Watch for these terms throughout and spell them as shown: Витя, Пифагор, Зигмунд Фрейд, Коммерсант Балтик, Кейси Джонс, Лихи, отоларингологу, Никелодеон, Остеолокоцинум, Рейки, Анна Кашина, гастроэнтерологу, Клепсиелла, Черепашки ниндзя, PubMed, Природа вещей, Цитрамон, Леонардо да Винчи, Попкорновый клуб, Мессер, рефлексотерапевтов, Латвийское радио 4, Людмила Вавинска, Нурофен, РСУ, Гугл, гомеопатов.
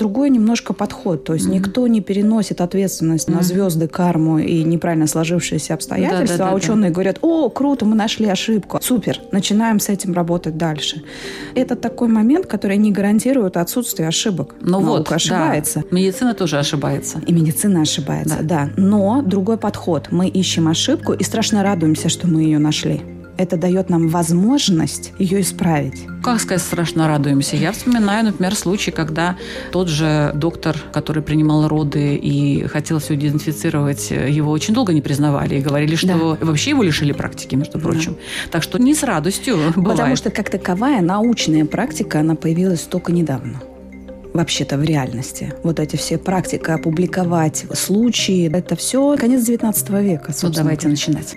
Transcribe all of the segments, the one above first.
другой немножко подход. То есть никто не переносит ответственность на звезды, карму и неправильно сложившиеся обстоятельства. Да, да, да, а ученые говорят: о, круто, мы нашли ошибку. Супер, начинаем с этим работать дальше. Это такой момент, который не гарантирует отсутствие ошибок. Но наука ошибается. Да. Медицина тоже ошибается. И медицина ошибается, да. Но другой подход. Мы ищем ошибку и страшно радуемся, что мы ее нашли. Это дает нам возможность ее исправить. Как сказать, страшно радуемся? Я вспоминаю, например, случай, когда тот же доктор, который принимал роды и хотел все идентифицировать, его очень долго не признавали и говорили, что вообще его лишили практики, между прочим. Да. Так что не с радостью бывает. Потому что как таковая научная практика, она появилась только недавно. Вообще-то в реальности. Вот эти все практики, опубликовать случаи, это все конец 19 века. Ну, давайте начинать.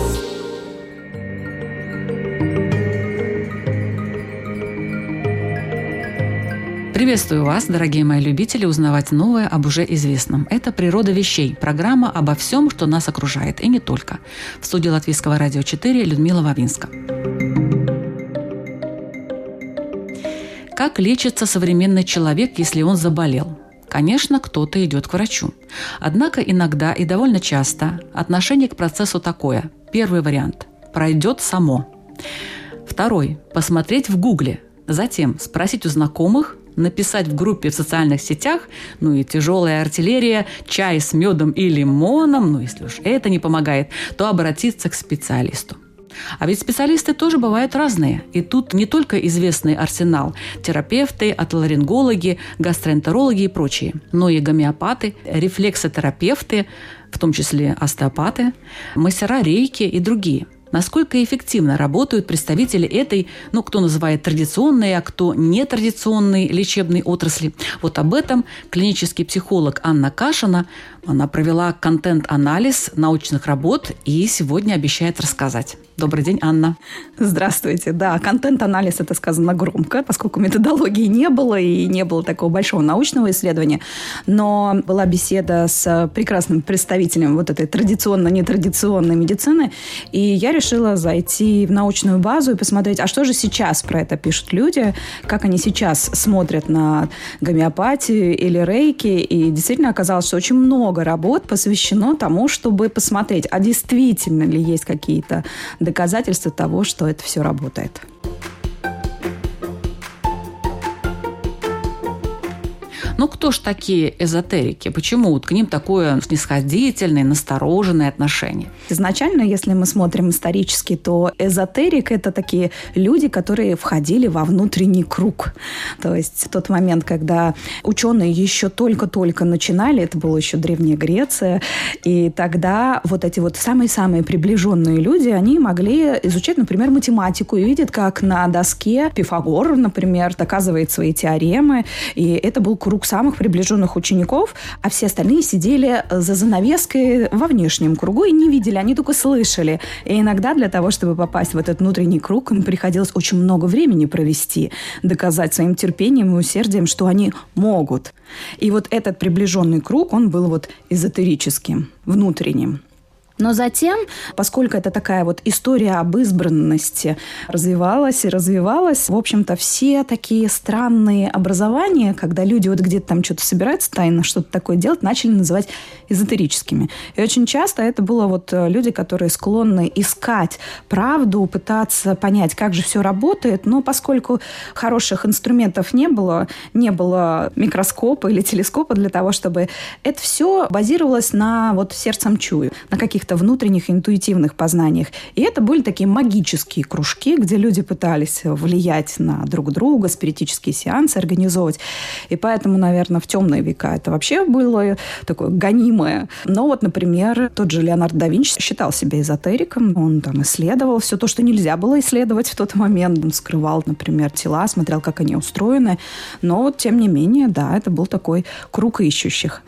Приветствую вас, дорогие мои любители, узнавать новое об уже известном. Это «Природа вещей» – программа обо всем, что нас окружает, и не только. В студии Латвийского радио 4 Людмила Вавинска. Как лечится современный человек, если он заболел? Конечно, кто-то идет к врачу. Однако иногда и довольно часто отношение к процессу такое. Первый вариант – пройдет само. Второй – посмотреть в Гугле. Затем спросить у знакомых, написать в группе в социальных сетях, ну и тяжелая артиллерия, чай с медом и лимоном, ну если уж это не помогает, то обратиться к специалисту. А ведь специалисты тоже бывают разные. И тут не только известный арсенал – терапевты, отоларингологи, гастроэнтерологи и прочие, но и гомеопаты, рефлексотерапевты, в том числе остеопаты, мастера рейки и другие. Насколько эффективно работают представители этой, ну, кто называет традиционной, а кто нетрадиционной лечебной отрасли. Вот об этом клинический психолог Анна Кашина. Она провела контент-анализ научных работ и сегодня обещает рассказать. Добрый день, Анна. Здравствуйте. Да, контент-анализ – это сказано громко, поскольку методологии не было и не было такого большого научного исследования. Но была беседа с прекрасным представителем вот этой традиционно-нетрадиционной медицины, и я решила зайти в научную базу и посмотреть, а что же сейчас про это пишут люди, как они сейчас смотрят на гомеопатию или рейки. И действительно оказалось, что очень много работ посвящено тому, чтобы посмотреть, а действительно ли есть какие-то доказательства того, что это все работает. Ну, кто ж такие эзотерики? Почему вот к ним такое снисходительное, настороженное отношение? Изначально, если мы смотрим исторически, то эзотерик – это такие люди, которые входили во внутренний круг. То есть в тот момент, когда ученые еще только-только начинали, это была еще Древняя Греция, и тогда вот эти вот самые-самые приближенные люди, они могли изучать, например, математику, и видят, как на доске Пифагор, например, доказывает свои теоремы, и это был круг самых приближенных учеников, а все остальные сидели за занавеской во внешнем кругу и не видели, они только слышали. И иногда для того, чтобы попасть в этот внутренний круг, им приходилось очень много времени провести, доказать своим терпением и усердием, что они могут. И вот этот приближенный круг, он был вот эзотерическим, внутренним. Но затем, поскольку это такая вот история об избранности развивалась и развивалась, в общем-то, все такие странные образования, когда люди вот где-то там что-то собираются тайно, что-то такое делать, начали называть эзотерическими. И очень часто это было вот люди, которые склонны искать правду, пытаться понять, как же все работает, но поскольку хороших инструментов не было микроскопа или телескопа для того, чтобы это все базировалось на вот сердцем чую, на каких-то каких-то внутренних интуитивных познаниях. И это были такие магические кружки, где люди пытались влиять на друг друга, спиритические сеансы организовывать. И поэтому, наверное, в темные века это вообще было такое гонимое. Но вот, например, тот же Леонардо да Винчи считал себя эзотериком. Он там исследовал все то, что нельзя было исследовать в тот момент. Он скрывал, например, тела, смотрел, как они устроены. Но, тем не менее, да, это был такой круг ищущих.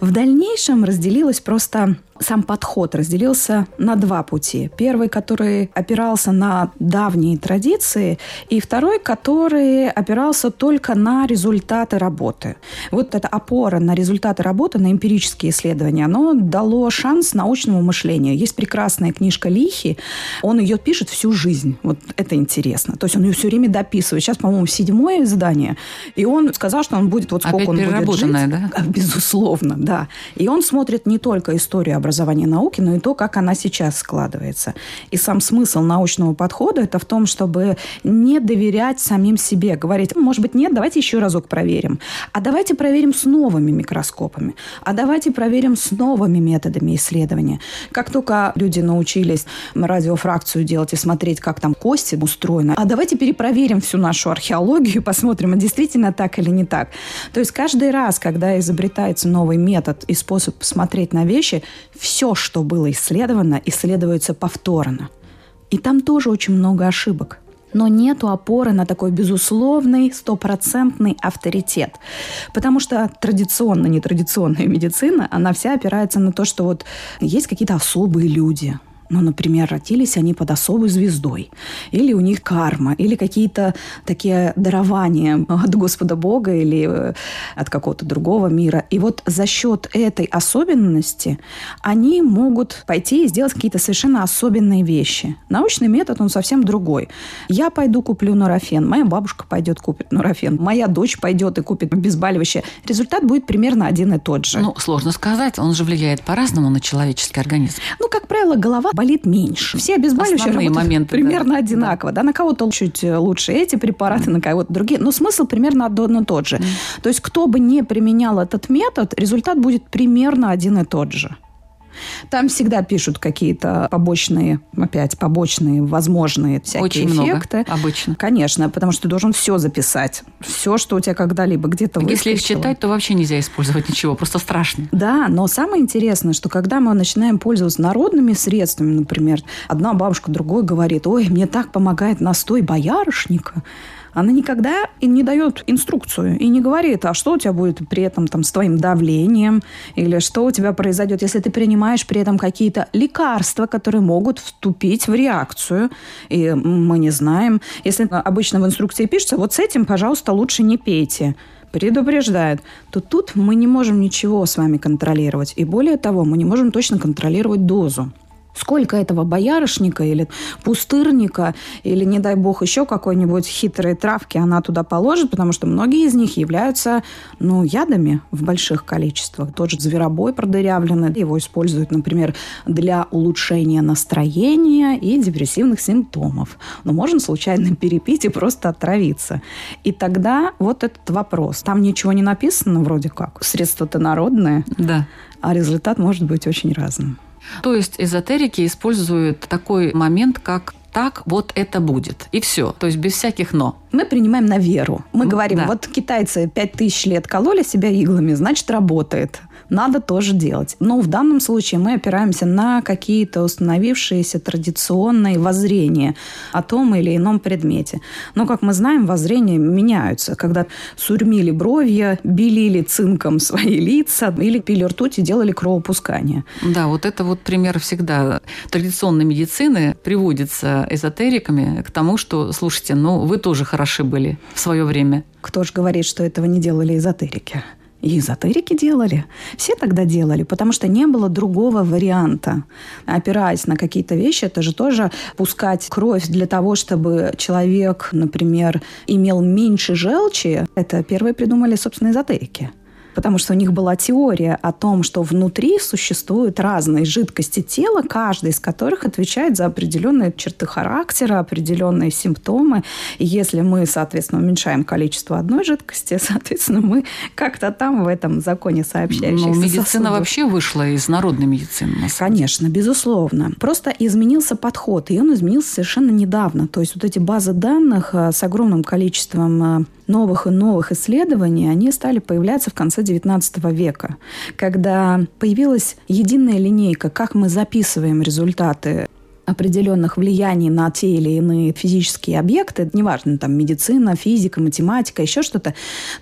В дальнейшем разделилось просто... Сам подход разделился на два пути. Первый, который опирался на давние традиции, и второй, который опирался только на результаты работы. Вот эта опора на результаты работы, на эмпирические исследования, оно дало шанс научному мышлению. Есть прекрасная книжка Лихи, он ее пишет всю жизнь. Вот это интересно. То есть он ее все время дописывает. Сейчас, по-моему, 7-е издание, и он сказал, что он будет вот сколько опять он будет жить. Да? Безусловно, да. И он смотрит не только историю образования науки, но и то, как она сейчас складывается. И сам смысл научного подхода – это в том, чтобы не доверять самим себе, говорить, может быть, нет, давайте еще разок проверим. А давайте проверим с новыми микроскопами. А давайте проверим с новыми методами исследования. Как только люди научились радиофракцию делать и смотреть, как там кости устроены, а давайте перепроверим всю нашу археологию, посмотрим, действительно так или не так. То есть каждый раз, когда изобретается новый метод и способ посмотреть на вещи, все, что было исследовано, исследуется повторно. И там тоже очень много ошибок. Но нету опоры на такой безусловный, стопроцентный авторитет. Потому что традиционно-нетрадиционная медицина, она вся опирается на то, что вот есть какие-то особые люди. Ну, например, родились они под особой звездой. Или у них карма, или какие-то такие дарования от Господа Бога или от какого-то другого мира. И вот за счет этой особенности они могут пойти и сделать какие-то совершенно особенные вещи. Научный метод, он совсем другой. Я пойду куплю нурофен, моя бабушка пойдет купит нурофен, моя дочь пойдет и купит обезболивающее. Результат будет примерно один и тот же. Ну, сложно сказать. Он же влияет по-разному на человеческий организм. Ну, как правило, голова болит меньше. Все обезболивающие работают моменты, примерно одинаково. Да. На кого-то чуть лучше эти препараты, на кого-то другие. Но смысл примерно один и тот же. То есть кто бы не применял этот метод, результат будет примерно один и тот же. Там всегда пишут какие-то побочные, возможные всякие очень эффекты. Очень много, обычно. Конечно, потому что ты должен все записать. Все, что у тебя когда-либо где-то выскочило. Если их читать, то вообще нельзя использовать ничего, просто страшно. Да, но самое интересное, что когда мы начинаем пользоваться народными средствами, например, одна бабушка другой говорит, ой, мне так помогает настой боярышника. Она никогда не дает инструкцию и не говорит, а что у тебя будет при этом там, с твоим давлением, или что у тебя произойдет, если ты принимаешь при этом какие-то лекарства, которые могут вступить в реакцию. И мы не знаем. Если обычно в инструкции пишется, вот с этим, пожалуйста, лучше не пейте. Предупреждает, то тут мы не можем ничего с вами контролировать. И более того, мы не можем точно контролировать дозу. Сколько этого боярышника или пустырника, или, не дай бог, еще какой-нибудь хитрой травки она туда положит, потому что многие из них являются, ядами в больших количествах. Тот же зверобой продырявленный, его используют, например, для улучшения настроения и депрессивных симптомов. Но можно случайно перепить и просто отравиться. И тогда вот этот вопрос. Там ничего не написано вроде как. Средства-то народные, да. А результат может быть очень разным. То есть эзотерики используют такой момент, как «так вот это будет». И все. То есть без всяких «но». Мы принимаем на веру. Мы говорим, да. Вот китайцы 5000 лет кололи себя иглами, значит, работает. Надо тоже делать. Но в данном случае мы опираемся на какие-то установившиеся традиционные воззрения о том или ином предмете. Но, как мы знаем, воззрения меняются. Когда сурьмили бровья, белили цинком свои лица или пили ртуть и делали кровопускание. Да, вот это вот пример всегда традиционной медицины приводится эзотериками к тому, что, слушайте, вы тоже хороши были в свое время. Кто же говорит, что этого не делали эзотерики? И эзотерики делали. Все тогда делали, потому что не было другого варианта. Опираясь на какие-то вещи, это же тоже пускать кровь для того, чтобы человек, например, имел меньше желчи. Это первые придумали, собственно, эзотерики. потому что у них была теория о том, что внутри существуют разные жидкости тела, каждая из которых отвечает за определенные черты характера, определенные симптомы. И если мы, соответственно, уменьшаем количество одной жидкости, соответственно, мы как-то там в этом законе сообщающихся сосудов. Но медицина вообще вышла из народной медицины. Конечно, безусловно. Просто изменился подход, и он изменился совершенно недавно. То есть вот эти базы данных с огромным количеством новых и новых исследований, они стали появляться в конце XIX века, когда появилась единая линейка, как мы записываем результаты определенных влияний на те или иные физические объекты, неважно, там, медицина, физика, математика, еще что-то,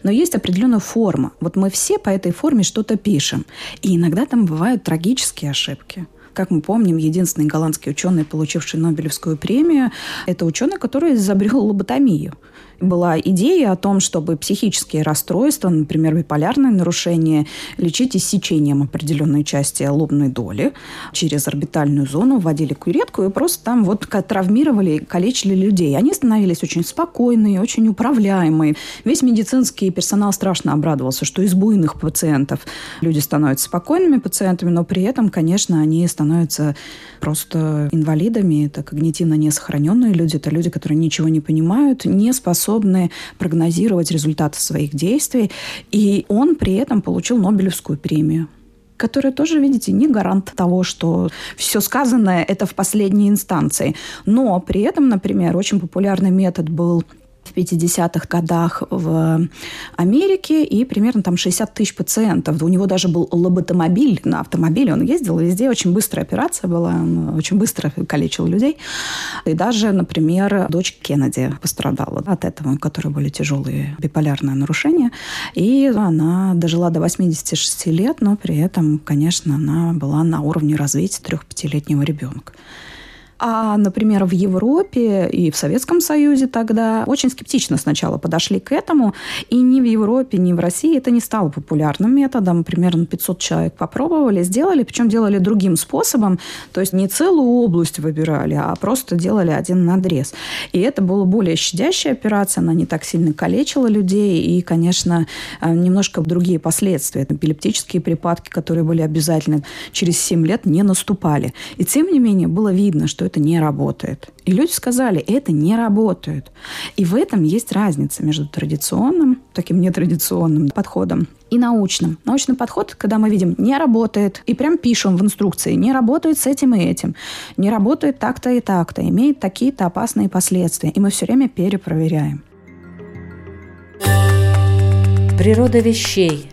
но есть определенная форма. Вот мы все по этой форме что-то пишем. И иногда там бывают трагические ошибки. Как мы помним, единственный голландский ученый, получивший Нобелевскую премию, это ученый, который изобрел лоботомию. Была идея о том, чтобы психические расстройства, например, биполярное нарушение, лечить иссечением определенной части лобной доли. Через орбитальную зону вводили кюретку и просто там вот травмировали и калечили людей. Они становились очень спокойные, очень управляемые. Весь медицинский персонал страшно обрадовался, что из буйных пациентов люди становятся спокойными пациентами, но при этом, конечно, они становятся просто инвалидами. Это когнитивно несохраненные люди, это люди, которые ничего не понимают, не способны прогнозировать результаты своих действий. И он при этом получил Нобелевскую премию, которая тоже, видите, не гарант того, что все сказанное – это в последней инстанции. Но при этом, например, очень популярный метод был в 50-х годах в Америке, и примерно там 60 тысяч пациентов. У него даже был лоботомобиль, на автомобиле он ездил, везде очень быстрая операция была, он очень быстро калечил людей. И даже, например, дочь Кеннеди пострадала от этого, у которой были тяжелые биполярные нарушения, и она дожила до 86 лет, но при этом, конечно, она была на уровне развития 3-5-летнего ребенка. А, например, в Европе и в Советском Союзе тогда очень скептично сначала подошли к этому. И ни в Европе, ни в России это не стало популярным методом. Примерно 500 человек попробовали, сделали. Причем делали другим способом. То есть не целую область выбирали, а просто делали один надрез. И это была более щадящая операция. Она не так сильно калечила людей. И, конечно, немножко другие последствия. Эпилептические припадки, которые были обязательны, через 7 лет не наступали. И, тем не менее, было видно, что это не работает. И люди сказали, это не работает. И в этом есть разница между традиционным, таким нетрадиционным подходом и научным. Научный подход, когда мы видим, не работает, и прям пишем в инструкции, не работает с этим и этим, не работает так-то и так-то, имеет такие-то опасные последствия. И мы все время перепроверяем. Природа вещей.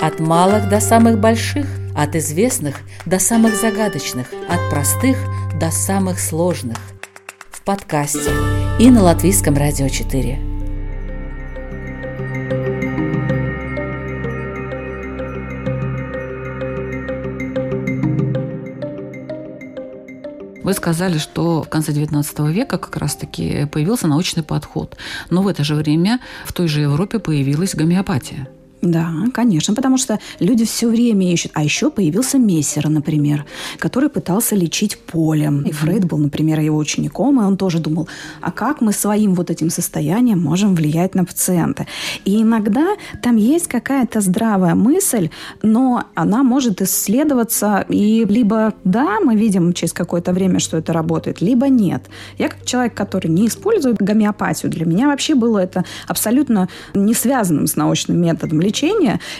От малых до самых больших, от известных до самых загадочных, от простых до самых сложных. В подкасте и на Латвийском радио 4. Вы сказали, что в конце XIX века как раз-таки появился научный подход. Но в это же время в той же Европе появилась гомеопатия. Да, конечно, потому что люди все время ищут. А еще появился Мессер, например, который пытался лечить полем. И Фрейд был, например, его учеником, и он тоже думал, а как мы своим вот этим состоянием можем влиять на пациента. И иногда там есть какая-то здравая мысль, но она может исследоваться, и либо да, мы видим через какое-то время, что это работает, либо нет. Я как человек, который не использует гомеопатию, для меня вообще было это абсолютно не связанным с научным методом лечения.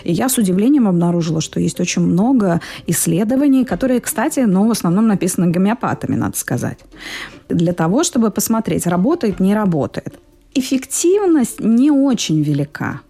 И я с удивлением обнаружила, что есть очень много исследований, которые, кстати, в основном написаны гомеопатами, надо сказать, для того, чтобы посмотреть, работает, не работает. Эффективность не очень велика.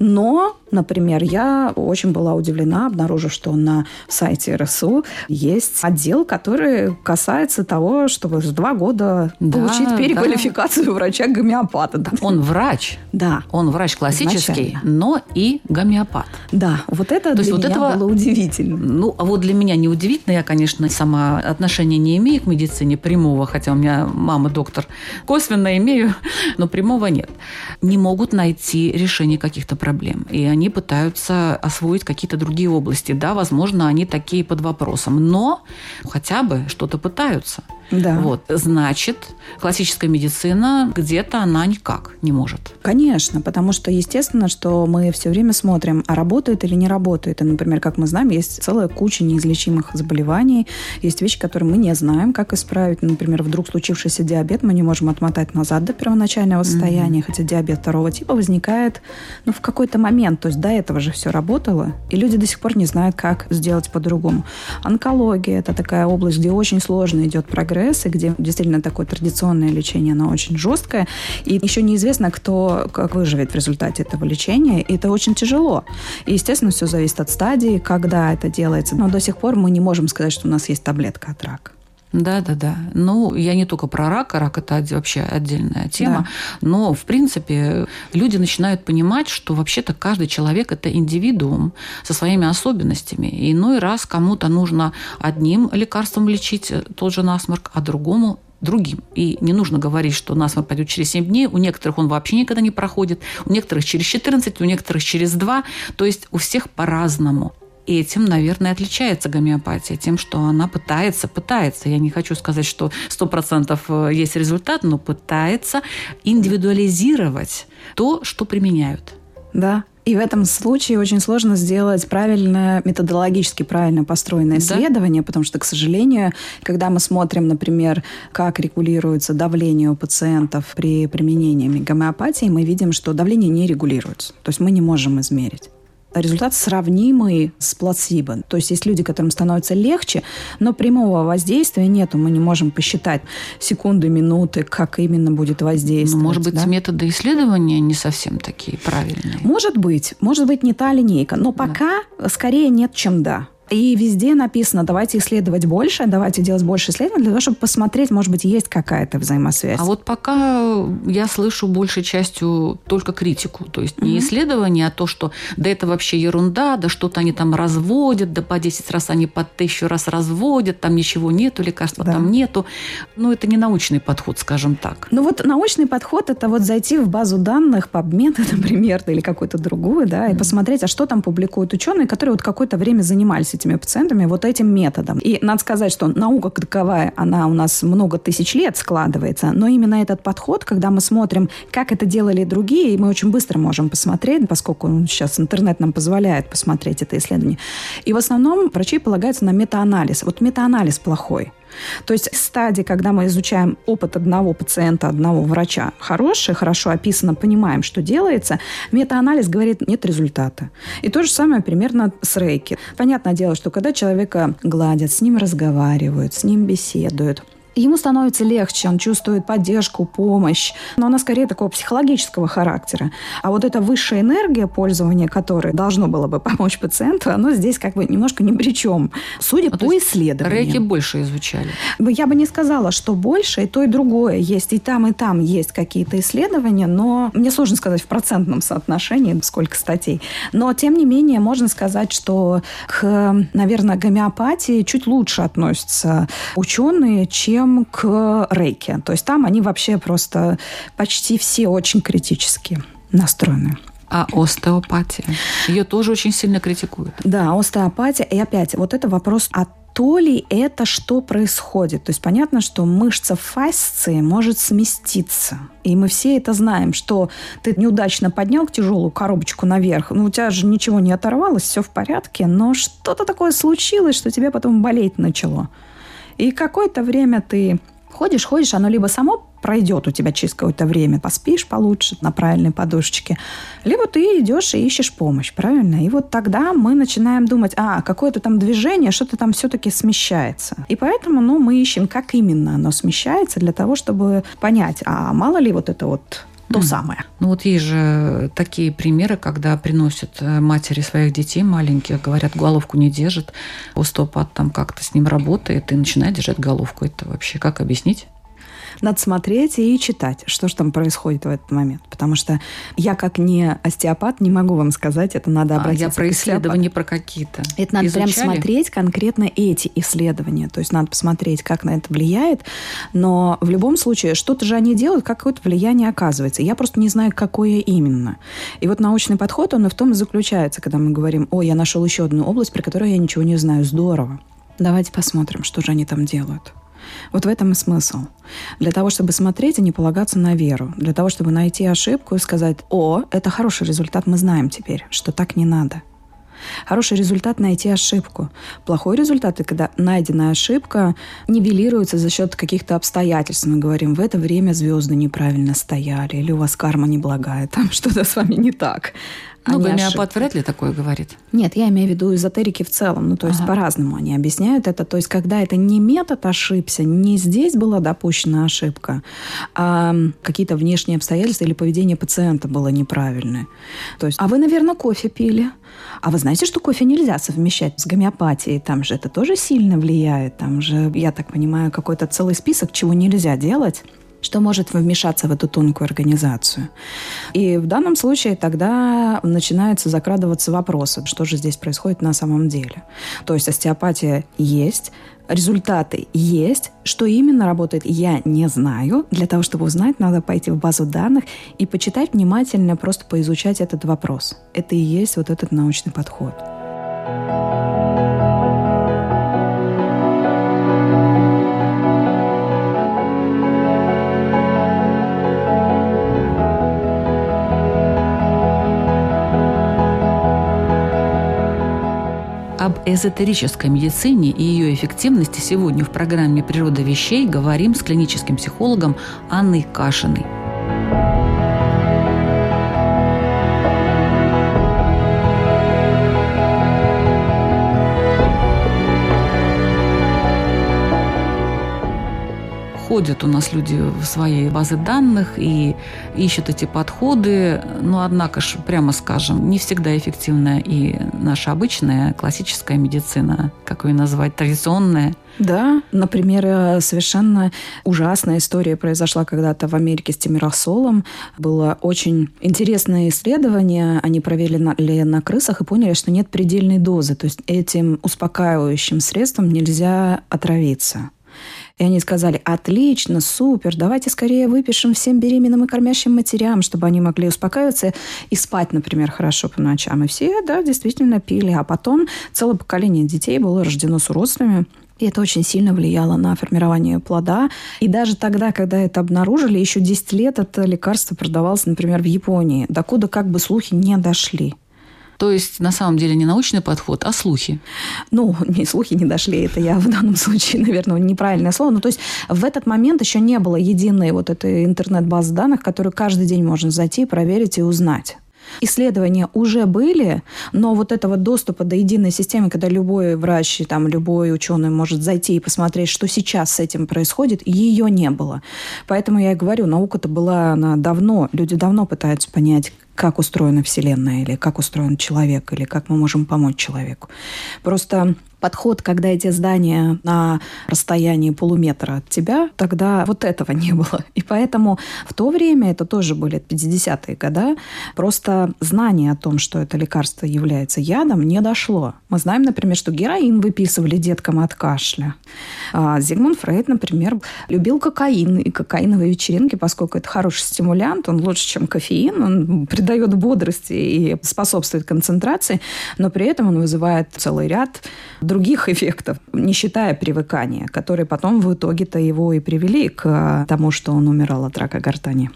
Но, например, я очень была удивлена, обнаружив, что на сайте РСУ есть отдел, который касается того, чтобы за 2 года получить переквалификацию врача-гомеопата. Да. Он врач. Да. Он врач классический, изначально, но и гомеопат. Да. Вот это то для меня было удивительно. Ну, а вот для меня не удивительно. Я, конечно, сама отношения не имею к медицине прямого, хотя у меня мама доктор. Косвенно имею, но прямого нет. Не могут найти решение каких-то проблем. И они пытаются освоить какие-то другие области. Да, возможно, они такие под вопросом. Но хотя бы что-то пытаются. Да. Вот. Значит, классическая медицина где-то она никак не может. Конечно, потому что, естественно, что мы все время смотрим, а работает или не работает. И, например, как мы знаем, есть целая куча неизлечимых заболеваний, есть вещи, которые мы не знаем, как исправить. Например, вдруг случившийся диабет мы не можем отмотать назад до первоначального состояния, хотя диабет второго типа возникает в какой-то момент. То есть до этого же все работало, и люди до сих пор не знают, как сделать по-другому. Онкология – это такая область, где очень сложно идет прогресс, и где действительно такое традиционное лечение, оно очень жесткое. И еще неизвестно, кто как выживет в результате этого лечения. И это очень тяжело. И, естественно, все зависит от стадии, когда это делается. Но до сих пор мы не можем сказать, что у нас есть таблетка от рака. Да. Ну, я не только про рак, а рак – это вообще отдельная тема. Да. Но, в принципе, люди начинают понимать, что вообще-то каждый человек – это индивидуум со своими особенностями. И иной раз кому-то нужно одним лекарством лечить тот же насморк, а другому – другим. И не нужно говорить, что насморк пойдет через 7 дней. У некоторых он вообще никогда не проходит. У некоторых через 14, у некоторых через 2. То есть у всех по-разному. Этим, наверное, отличается гомеопатия, тем, что она пытается. Я не хочу сказать, что 100% есть результат, но пытается индивидуализировать то, что применяют. Да. И в этом случае очень сложно сделать правильное, методологически правильно построенное исследование, потому что, к сожалению, когда мы смотрим, например, как регулируется давление у пациентов при применении гомеопатии, мы видим, что давление не регулируется. То есть мы не можем измерить. Результат сравнимый с плацебо. То есть есть люди, которым становится легче, но прямого воздействия нету. Мы не можем посчитать секунды, минуты, как именно будет воздействовать. Но, может быть, методы исследования не совсем такие правильные? Может быть, не та линейка. Но пока скорее нет, чем да. И везде написано, давайте исследовать больше, давайте делать больше исследований для того, чтобы посмотреть, может быть, есть какая-то взаимосвязь. А вот пока я слышу большей частью только критику. То есть не исследование, а то, что да это вообще ерунда, да что-то они там разводят, да по 10 раз они по 1000 раз разводят, там ничего нету, лекарства там нету. Но это не научный подход, скажем так. Ну вот научный подход – это вот зайти в базу данных PubMed, например, или какую-то другую, да, и посмотреть, а что там публикуют ученые, которые вот какое-то время занимались этими пациентами вот этим методом. И надо сказать, что наука как таковая, она у нас много тысяч лет складывается, но именно этот подход, когда мы смотрим, как это делали другие, и мы очень быстро можем посмотреть, поскольку сейчас интернет нам позволяет посмотреть это исследование. И в основном врачи полагаются на метаанализ. Вот метаанализ плохой. То есть стадии, когда мы изучаем опыт одного пациента, одного врача, хороший, хорошо описано, понимаем, что делается, метаанализ говорит, нет результата. И то же самое примерно с рейки. Понятное дело, что когда человека гладят, с ним разговаривают, с ним беседуют, ему становится легче, он чувствует поддержку, помощь, но она скорее такого психологического характера. А вот эта высшая энергия пользования, которой должно было бы помочь пациенту, оно здесь как бы немножко ни при чем. Судя по исследованиям. Рейки больше изучали. Я бы не сказала, что больше, и то, и другое есть. И там есть какие-то исследования, но мне сложно сказать в процентном соотношении, сколько статей. Но, тем не менее, можно сказать, что к, наверное, гомеопатии чуть лучше относятся ученые, чем к рейке. То есть там они вообще просто почти все очень критически настроены. А остеопатия? Ее тоже очень сильно критикуют. Да, остеопатия. И опять, вот это вопрос о то ли это, что происходит. То есть понятно, что мышца фасции может сместиться. И мы все это знаем, что ты неудачно поднял тяжелую коробочку наверх, у тебя же ничего не оторвалось, все в порядке, но что-то такое случилось, что тебе потом болеть начало. И какое-то время ты ходишь, оно либо само пройдет у тебя через какое-то время, поспишь получше на правильной подушечке, либо ты идешь и ищешь помощь, правильно? И вот тогда мы начинаем думать, какое-то там движение, что-то там все-таки смещается. И поэтому, мы ищем, как именно оно смещается, для того, чтобы понять, а мало ли вот это вот... То самое. Ну вот есть же такие примеры, когда приносят матери своих детей маленьких, говорят, головку не держит, остеопат там как-то с ним работает и начинает держать головку. Это вообще как объяснить? Надо смотреть и читать, что же там происходит в этот момент. Потому что я, как не остеопат, не могу вам сказать, это надо обратиться к остеопату. Я про исследования про какие-то. Это надо изучали? Прям смотреть конкретно эти исследования. То есть надо посмотреть, как на это влияет. Но в любом случае, что-то же они делают, какое-то влияние оказывается. Я просто не знаю, какое именно. И вот научный подход, он и в том и заключается, когда мы говорим, я нашел еще одну область, про которую я ничего не знаю. Здорово. Давайте посмотрим, что же они там делают. Вот в этом и смысл. Для того, чтобы смотреть и не полагаться на веру. Для того, чтобы найти ошибку и сказать: «О, это хороший результат, мы знаем теперь, что так не надо». Хороший результат – найти ошибку. Плохой результат – это когда найденная ошибка нивелируется за счет каких-то обстоятельств. Мы говорим: в это время звезды неправильно стояли, или у вас карма неблагая, там что-то с вами не так. Ну, гомеопат вряд ли такое говорит. Нет, я имею в виду эзотерики в целом. Ну, то есть по-разному они объясняют это. То есть когда это не метод ошибся, не здесь была допущена ошибка, а какие-то внешние обстоятельства или поведение пациента было неправильное. То есть, а вы, наверное, кофе пили. А вы знаете, что кофе нельзя совмещать с гомеопатией? Там же это тоже сильно влияет. Там же, я так понимаю, какой-то целый список, чего нельзя делать, что может вмешаться в эту тонкую организацию. И в данном случае тогда начинаются закрадываться вопросы, что же здесь происходит на самом деле. То есть остеопатия есть, результаты есть, что именно работает, я не знаю. Для того, чтобы узнать, надо пойти в базу данных и почитать внимательно, просто поизучать этот вопрос. Это и есть вот этот научный подход. Об эзотерической медицине и ее эффективности сегодня в программе «Природа вещей» говорим с клиническим психологом Анной Кашиной. Ходят у нас люди в свои базы данных и ищут эти подходы, но, однако же, прямо скажем, не всегда эффективна и наша обычная классическая медицина, как ее назвать, традиционная. Да, например, совершенно ужасная история произошла когда-то в Америке с тимиросолом. Было очень интересное исследование. Они проверили на крысах и поняли, что нет предельной дозы. То есть этим успокаивающим средством нельзя отравиться. И они сказали: отлично, супер, давайте скорее выпишем всем беременным и кормящим матерям, чтобы они могли успокаиваться и спать, например, хорошо по ночам. И все, да, действительно пили. А потом целое поколение детей было рождено с уродствами. И это очень сильно влияло на формирование плода. И даже тогда, когда это обнаружили, еще 10 лет это лекарство продавалось, например, в Японии, докуда как бы слухи не дошли. То есть, на самом деле, не научный подход, а слухи. Ну, не слухи не дошли. Это я в данном случае, наверное, неправильное слово. Ну, то есть, в этот момент еще не было единой вот этой интернет-базы данных, которую каждый день можно зайти, проверить и узнать. Исследования уже были, но вот этого доступа до единой системы, когда любой врач, там, любой ученый может зайти и посмотреть, что сейчас с этим происходит, ее не было. Поэтому я и говорю, наука-то была она давно, люди давно пытаются понять, как устроена Вселенная, или как устроен человек, или как мы можем помочь человеку. Просто подход, когда эти здания на расстоянии полуметра от тебя, тогда вот этого не было. И поэтому в то время, это тоже были 50-е годы, просто знание о том, что это лекарство является ядом, не дошло. Мы знаем, например, что героин выписывали деткам от кашля. А Зигмунд Фрейд, например, любил кокаин и кокаиновые вечеринки, поскольку это хороший стимулянт, он лучше, чем кофеин, он придает бодрости и способствует концентрации, но при этом он вызывает целый ряд других эффектов, не считая привыкания, которые потом в итоге-то его и привели к тому, что он умирал от рака гортани.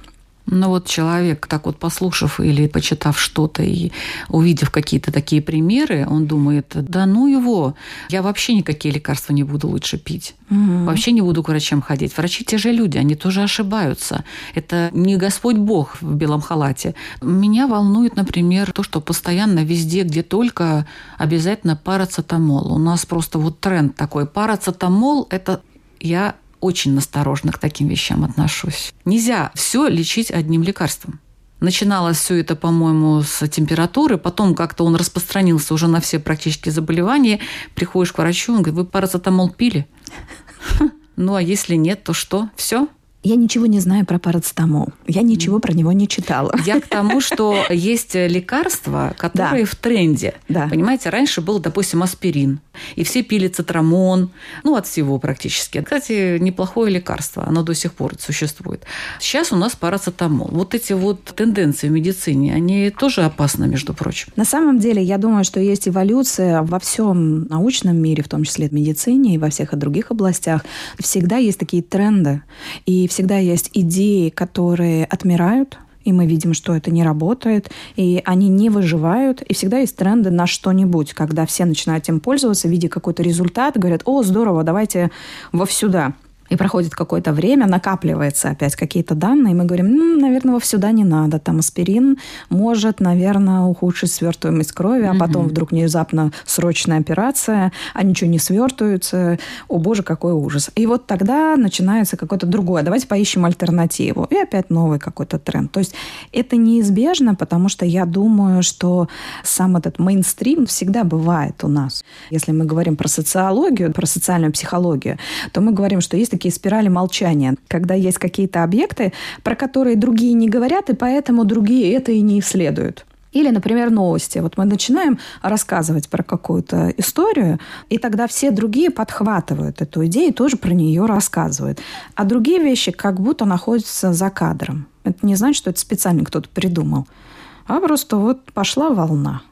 Ну вот человек, так вот послушав или почитав что-то и увидев какие-то такие примеры, он думает: да ну его, я вообще никакие лекарства не буду лучше пить, вообще не буду к врачам ходить. Врачи те же люди, они тоже ошибаются. Это не Господь Бог в белом халате. Меня волнует, например, то, что постоянно везде, где только, обязательно парацетамол. У нас просто вот тренд такой. Парацетамол – это я... очень насторожно к таким вещам отношусь. Нельзя все лечить одним лекарством. Начиналось все это, по-моему, с температуры, потом как-то он распространился уже на все практически заболевания. Приходишь к врачу, он говорит: вы парацетамол пили? Ну, а если нет, то что? Все? Я ничего не знаю про парацетамол. Я ничего про него не читала. Я к тому, что есть лекарства, которые в тренде. Да. Понимаете, раньше был, допустим, аспирин. И все пили цитрамон. Ну, от всего практически. Кстати, неплохое лекарство. Оно до сих пор существует. Сейчас у нас парацетамол. Вот эти вот тенденции в медицине, они тоже опасны, между прочим. На самом деле, я думаю, что есть эволюция во всем научном мире, в том числе в медицине и во всех других областях. Всегда есть такие тренды. И всегда есть идеи, которые отмирают, и мы видим, что это не работает, и они не выживают. И всегда есть тренды на что-нибудь, когда все начинают им пользоваться, видя какой-то результат, говорят: «О, здорово, давайте вовсюда». И проходит какое-то время, накапливается опять какие-то данные, и мы говорим: наверное, вовсюда не надо. Там аспирин может, наверное, ухудшить свертываемость крови, а потом вдруг внезапно срочная операция, а ничего не свертывается. О, боже, какой ужас. И вот тогда начинается какое-то другое. Давайте поищем альтернативу. И опять новый какой-то тренд. То есть это неизбежно, потому что я думаю, что сам этот мейнстрим всегда бывает у нас. Если мы говорим про социологию, про социальную психологию, то мы говорим, что есть такие спирали молчания, когда есть какие-то объекты, про которые другие не говорят, и поэтому другие это и не исследуют. Или, например, новости. Вот мы начинаем рассказывать про какую-то историю, и тогда все другие подхватывают эту идею и тоже про нее рассказывают. А другие вещи как будто находятся за кадром. Это не значит, что это специально кто-то придумал, а просто вот пошла волна.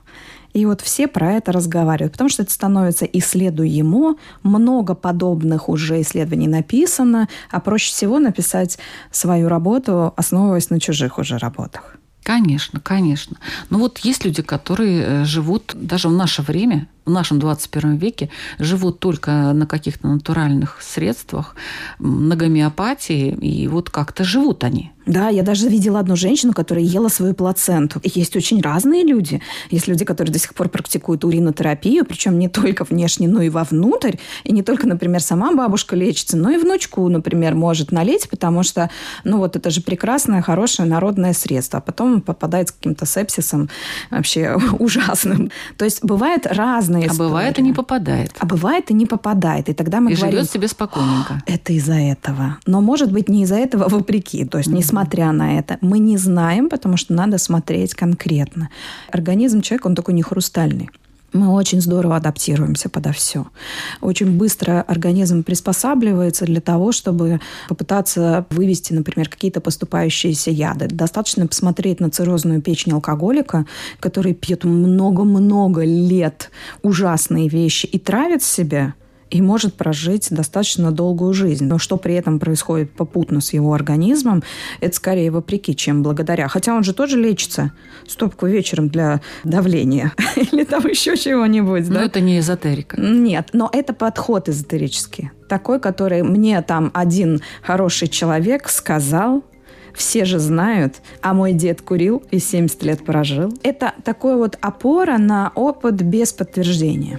И вот все про это разговаривают, потому что это становится исследуемо, много подобных уже исследований написано, а проще всего написать свою работу, основываясь на чужих уже работах. Конечно, конечно. Но вот есть люди, которые живут даже в наше время, в нашем 21 веке, живут только на каких-то натуральных средствах, на гомеопатии, и вот как-то живут они. Да, я даже видела одну женщину, которая ела свою плаценту. И есть очень разные люди. Есть люди, которые до сих пор практикуют уринотерапию, причем не только внешне, но и вовнутрь. И не только, например, сама бабушка лечится, но и внучку, например, может налить, потому что, ну вот это же прекрасное, хорошее народное средство. А потом попадает с каким-то сепсисом вообще ужасным. То есть бывают разные истории. А бывает и не попадает. А бывает и не попадает. И тогда мы говорим... И живет себе спокойненько. Это из-за этого. Но, может быть, не из-за этого, вопреки. То есть, несмотря на это, мы не знаем, потому что надо смотреть конкретно. Организм человека, он такой не хрустальный. Мы очень здорово адаптируемся подо все. Очень быстро организм приспосабливается для того, чтобы попытаться вывести, например, какие-то поступающиеся яды. Достаточно посмотреть на циррозную печень алкоголика, который пьет много-много лет ужасные вещи и травит себя, и может прожить достаточно долгую жизнь. Но что при этом происходит попутно с его организмом, это скорее вопреки, чем благодаря. Хотя он же тоже лечится. Стопку вечером для давления или там еще чего-нибудь. Но это не эзотерика. Нет, но это подход эзотерический. Такой, который мне там один хороший человек сказал, все же знают, а мой дед курил и 70 лет прожил. Это такой вот опора на опыт без подтверждения.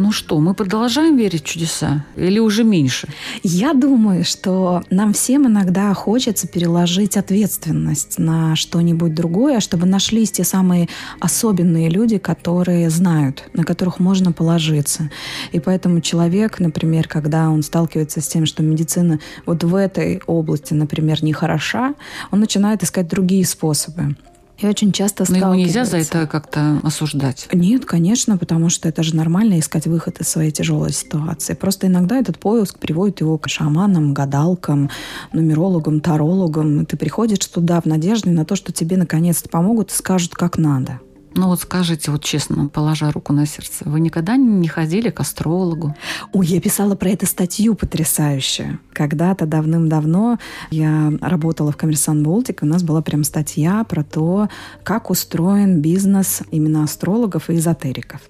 Ну что, мы продолжаем верить в чудеса или уже меньше? Я думаю, что нам всем иногда хочется переложить ответственность на что-нибудь другое, чтобы нашлись те самые особенные люди, которые знают, на которых можно положиться. И поэтому человек, например, когда он сталкивается с тем, что медицина вот в этой области, например, нехороша, он начинает искать другие способы. И очень часто сталкивается. Но его нельзя за это как-то осуждать? Нет, конечно, потому что это же нормально искать выход из своей тяжелой ситуации. Просто иногда этот поиск приводит его к шаманам, гадалкам, нумерологам, тарологам. И ты приходишь туда в надежде на то, что тебе наконец-то помогут и скажут, как надо. Ну вот скажите, вот честно, положа руку на сердце, вы никогда не ходили к астрологу? Ой, я писала про это статью потрясающую. Когда-то давным-давно я работала в «Коммерсант Балтик», у нас была прям статья про то, как устроен бизнес именно астрологов и эзотериков.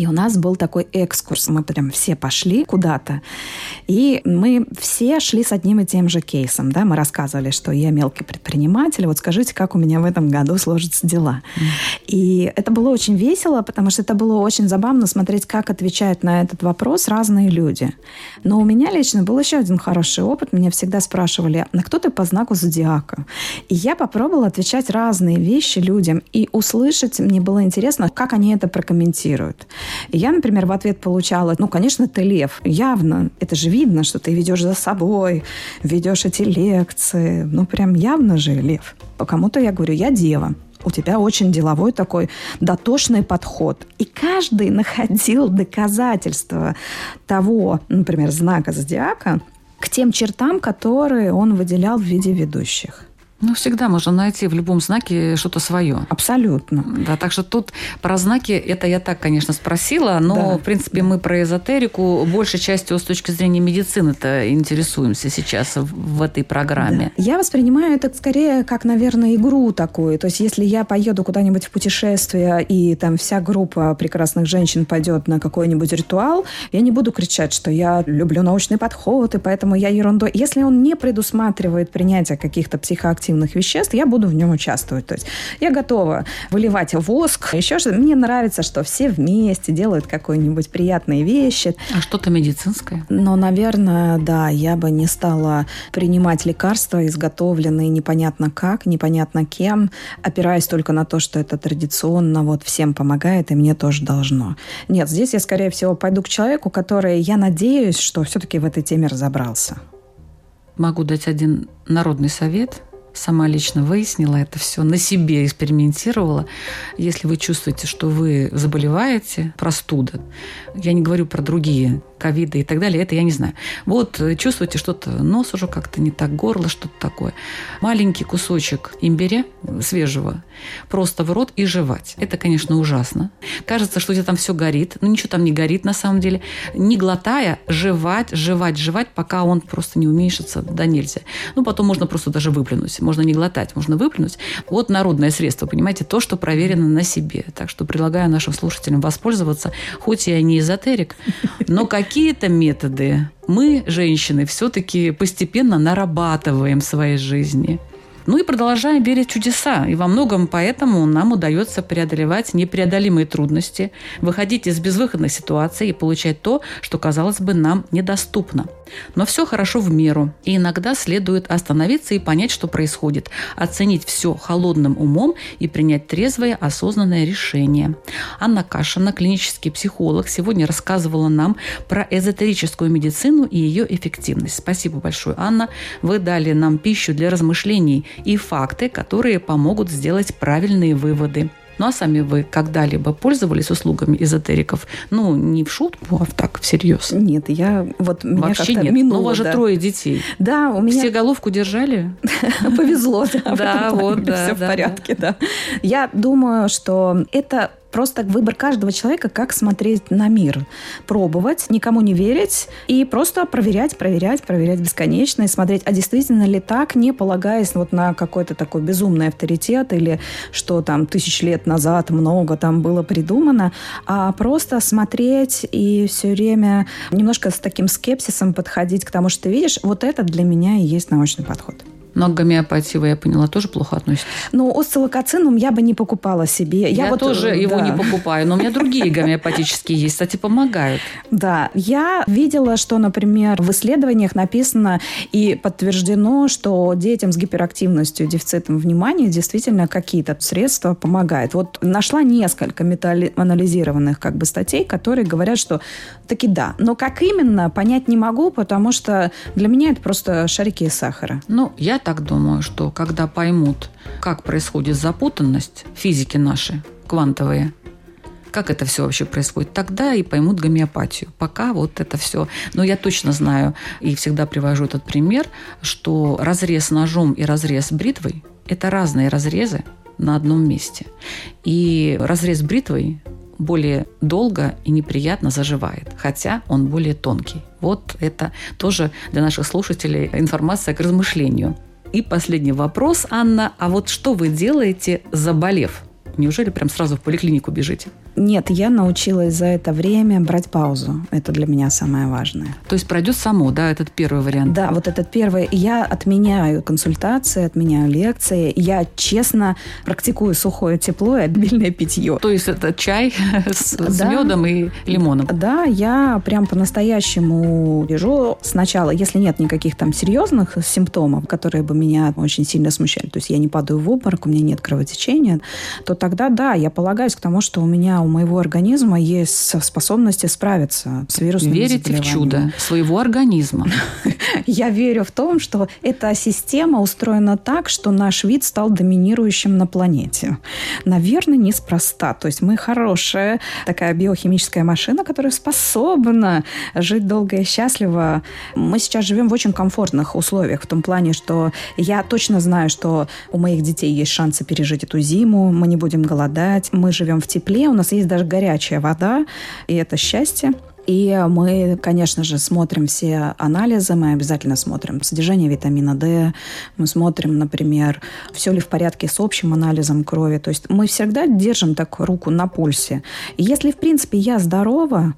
И у нас был такой экскурс. Мы прям все пошли куда-то. И мы все шли с одним и тем же кейсом. Да? Мы рассказывали, что я мелкий предприниматель. Вот скажите, как у меня в этом году сложатся дела. И это было очень весело, потому что это было очень забавно смотреть, как отвечают на этот вопрос разные люди. Но у меня лично был еще один хороший опыт. Меня всегда спрашивали, на кто ты по знаку зодиака? И я попробовала отвечать разные вещи людям. И услышать мне было интересно, как они это прокомментируют. И я, например, в ответ получала, конечно, ты лев. Явно, это же видно, что ты ведешь за собой, ведешь эти лекции. Прям явно же лев. По кому-то я говорю, я дева. У тебя очень деловой такой дотошный подход. И каждый находил доказательства того, например, знака зодиака к тем чертам, которые он выделял в виде ведущих. Всегда можно найти в любом знаке что-то свое. Абсолютно. Да, так что тут про знаки, это я так, конечно, спросила, но, да, в принципе, да, мы про эзотерику большей частью с точки зрения медицины-то интересуемся сейчас в этой программе. Да. Я воспринимаю это скорее как, наверное, игру такую. То есть, если я поеду куда-нибудь в путешествие, и там вся группа прекрасных женщин пойдет на какой-нибудь ритуал, я не буду кричать, что я люблю научный подход, и поэтому я ерунду. Если он не предусматривает принятие каких-то психоактивных веществ, я буду в нем участвовать. То есть я готова выливать воск, еще что-то. Мне нравится, что все вместе делают какие-нибудь приятные вещи. А что-то медицинское? Но, наверное, да, я бы не стала принимать лекарства, изготовленные непонятно как, непонятно кем, опираясь только на то, что это традиционно всем помогает, и мне тоже должно. Нет, здесь я, скорее всего, пойду к человеку, который, я надеюсь, что все-таки в этой теме разобрался. Могу дать один народный совет. Сама лично выяснила это все, на себе экспериментировала. Если вы чувствуете, что вы заболеваете, простуда, я не говорю про другие, ковиды и так далее, это я не знаю. Чувствуете что-то, нос уже как-то не так, горло, что-то такое. Маленький кусочек имбиря свежего просто в рот и жевать. Это, конечно, ужасно. Кажется, что у тебя там все горит, но ничего там не горит на самом деле. Не глотая, жевать, пока он просто не уменьшится, да нельзя. Потом можно просто даже выплюнуть. Можно не глотать, можно выплюнуть. Народное средство, понимаете, то, что проверено на себе. Так что предлагаю нашим слушателям воспользоваться, хоть я и не эзотерик, но какие-то методы мы, женщины, все-таки постепенно нарабатываем в своей жизни. И продолжаем верить в чудеса. И во многом поэтому нам удается преодолевать непреодолимые трудности, выходить из безвыходных ситуаций и получать то, что, казалось бы, нам недоступно. Но все хорошо в меру. И иногда следует остановиться и понять, что происходит. Оценить все холодным умом и принять трезвое, осознанное решение. Анна Кашина, клинический психолог, сегодня рассказывала нам про эзотерическую медицину и ее эффективность. Спасибо большое, Анна. Вы дали нам пищу для размышлений и факты, которые помогут сделать правильные выводы. А сами вы когда-либо пользовались услугами эзотериков? Не в шутку, а так, всерьез. Нет, я меня вообще как-то минуло. У вас же 3 детей. Да, у меня... Все головку держали? Повезло. Да, все в порядке, да. Я думаю, что это... Просто выбор каждого человека, как смотреть на мир. Пробовать, никому не верить и просто проверять бесконечно и смотреть, а действительно ли так, не полагаясь на какой-то такой безумный авторитет или что там 1000 лет назад много там было придумано, а просто смотреть и все время немножко с таким скепсисом подходить к тому, что ты видишь. Это для меня и есть научный подход. Но к гомеопатии, я поняла, тоже плохо относится. Остеолокоцинум я бы не покупала себе. Я тоже его не покупаю, но у меня другие гомеопатические есть, кстати, помогают. Да, я видела, что, например, в исследованиях написано и подтверждено, что детям с гиперактивностью, дефицитом внимания действительно какие-то средства помогают. Нашла несколько метаанализированных статей, которые говорят, что таки да. Но как именно, понять не могу, потому что для меня это просто шарики из сахара. Я так думаю, что когда поймут, как происходит запутанность, физики наши, квантовые, как это все вообще происходит, тогда и поймут гомеопатию. Пока это все. Но я точно знаю и всегда привожу этот пример, что разрез ножом и разрез бритвой – это разные разрезы на одном месте. И разрез бритвой более долго и неприятно заживает, хотя он более тонкий. Это тоже для наших слушателей информация к размышлению. И последний вопрос, Анна. А что вы делаете, заболев? Неужели прям сразу в поликлинику бежите? Нет, я научилась за это время брать паузу. Это для меня самое важное. То есть пройдет само, да, этот первый вариант? Да, вот этот первый. Я отменяю консультации, отменяю лекции. Я честно практикую сухое тепло и обильное питье. То есть это чай с медом и лимоном? Да, я прям по-настоящему лежу. Сначала, если нет никаких там серьезных симптомов, которые бы меня очень сильно смущали, то есть я не падаю в обморок, у меня нет кровотечения, то тогда, да, я полагаюсь к тому, что у моего организма есть способности справиться с вирусными заболеваниями. Верите в чудо своего организма? Я верю в том, что эта система устроена так, что наш вид стал доминирующим на планете. Наверное, неспроста. То есть мы хорошая такая биохимическая машина, которая способна жить долго и счастливо. Мы сейчас живем в очень комфортных условиях, в том плане, что я точно знаю, что у моих детей есть шансы пережить эту зиму, мы не будем голодать, мы живем в тепле, у нас есть даже горячая вода, и это счастье. И мы, конечно же, смотрим все анализы, мы обязательно смотрим содержание витамина D, мы смотрим, например, все ли в порядке с общим анализом крови. То есть мы всегда держим так руку на пульсе. И если, в принципе, я здорова,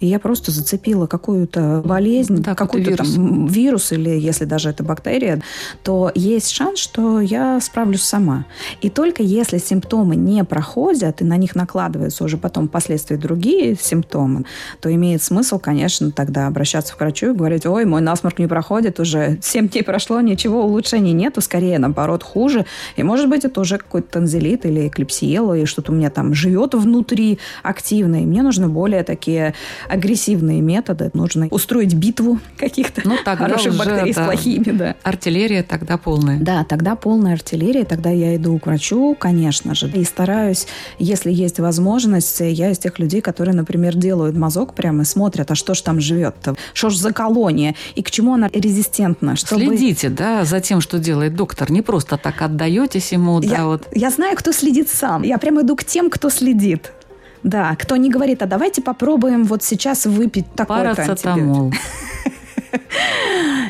и я просто зацепила какую-то болезнь, да, какой-то вирус. Там вирус, или если даже это бактерия, то есть шанс, что я справлюсь сама. И только если симптомы не проходят, и на них накладываются уже потом впоследствии другие симптомы, то имеет смысл, конечно, тогда обращаться к врачу и говорить: ой, мой насморк не проходит уже, 7 дней прошло, ничего, улучшений нету, скорее, наоборот, хуже. И, может быть, это уже какой-то тонзиллит или клепсиелла, и что-то у меня там живет внутри активно, и мне нужны более такие... агрессивные методы. Нужно устроить битву каких-то хороших бактерий с плохими. Да. Артиллерия тогда полная. Да, тогда полная артиллерия. Тогда я иду к врачу, конечно же. И стараюсь, если есть возможность, я из тех людей, которые, например, делают мазок прямо и смотрят, а что ж там живет-то? Что ж за колония? И к чему она резистентна? Чтобы... Следите, да, за тем, что делает доктор. Не просто так отдаетесь ему. Я знаю, кто следит сам. Я прямо иду к тем, кто следит. Да, кто не говорит, а давайте попробуем вот сейчас выпить такой-то антибиотик.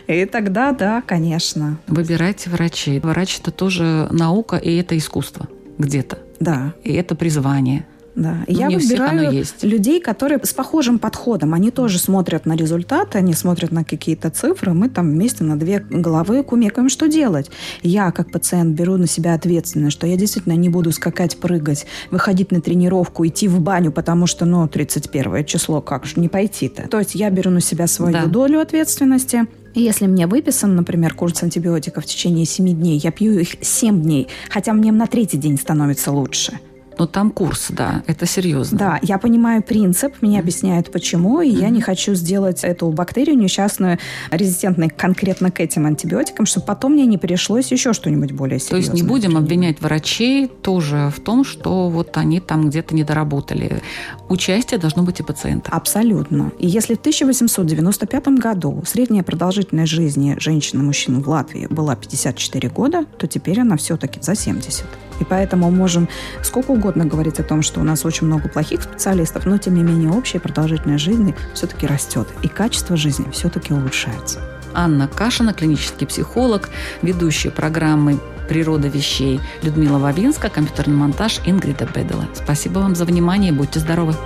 И тогда, да, конечно. Выбирайте врачей. Врач – это тоже наука, и это искусство где-то. Да. И это призвание. Да. Я выбираю людей, которые с похожим подходом. Они тоже смотрят на результаты, они смотрят на какие-то цифры. Мы там вместе на две головы кумекаем, что делать. Я, как пациент, беру на себя ответственность, что я действительно не буду скакать, прыгать, выходить на тренировку, идти в баню, потому что, 31 число, как же не пойти-то. То есть я беру на себя свою долю ответственности. И если мне выписан, например, курс антибиотиков в течение 7 дней, я пью их 7 дней, хотя мне на 3-й день становится лучше. Но там курс, да, это серьезно. Да, я понимаю принцип, мне объясняют, почему, и я не хочу сделать эту бактерию несчастную, резистентной конкретно к этим антибиотикам, чтобы потом мне не пришлось еще что-нибудь более серьезное. То есть не будем обвинять врачей тоже в том, что вот они там где-то недоработали. Участие должно быть и пациента. Абсолютно. И если в 1895 году средняя продолжительность жизни женщин и мужчин в Латвии была 54 года, то теперь она все-таки за 70. И поэтому можем сколько угодно говорить о том, что у нас очень много плохих специалистов, но, тем не менее, общая продолжительность жизни все-таки растет, и качество жизни все-таки улучшается. Анна Кашина, клинический психолог, ведущая программы «Природа вещей» Людмила Вавинска, компьютерный монтаж Ингрита Бедела. Спасибо вам за внимание, будьте здоровы!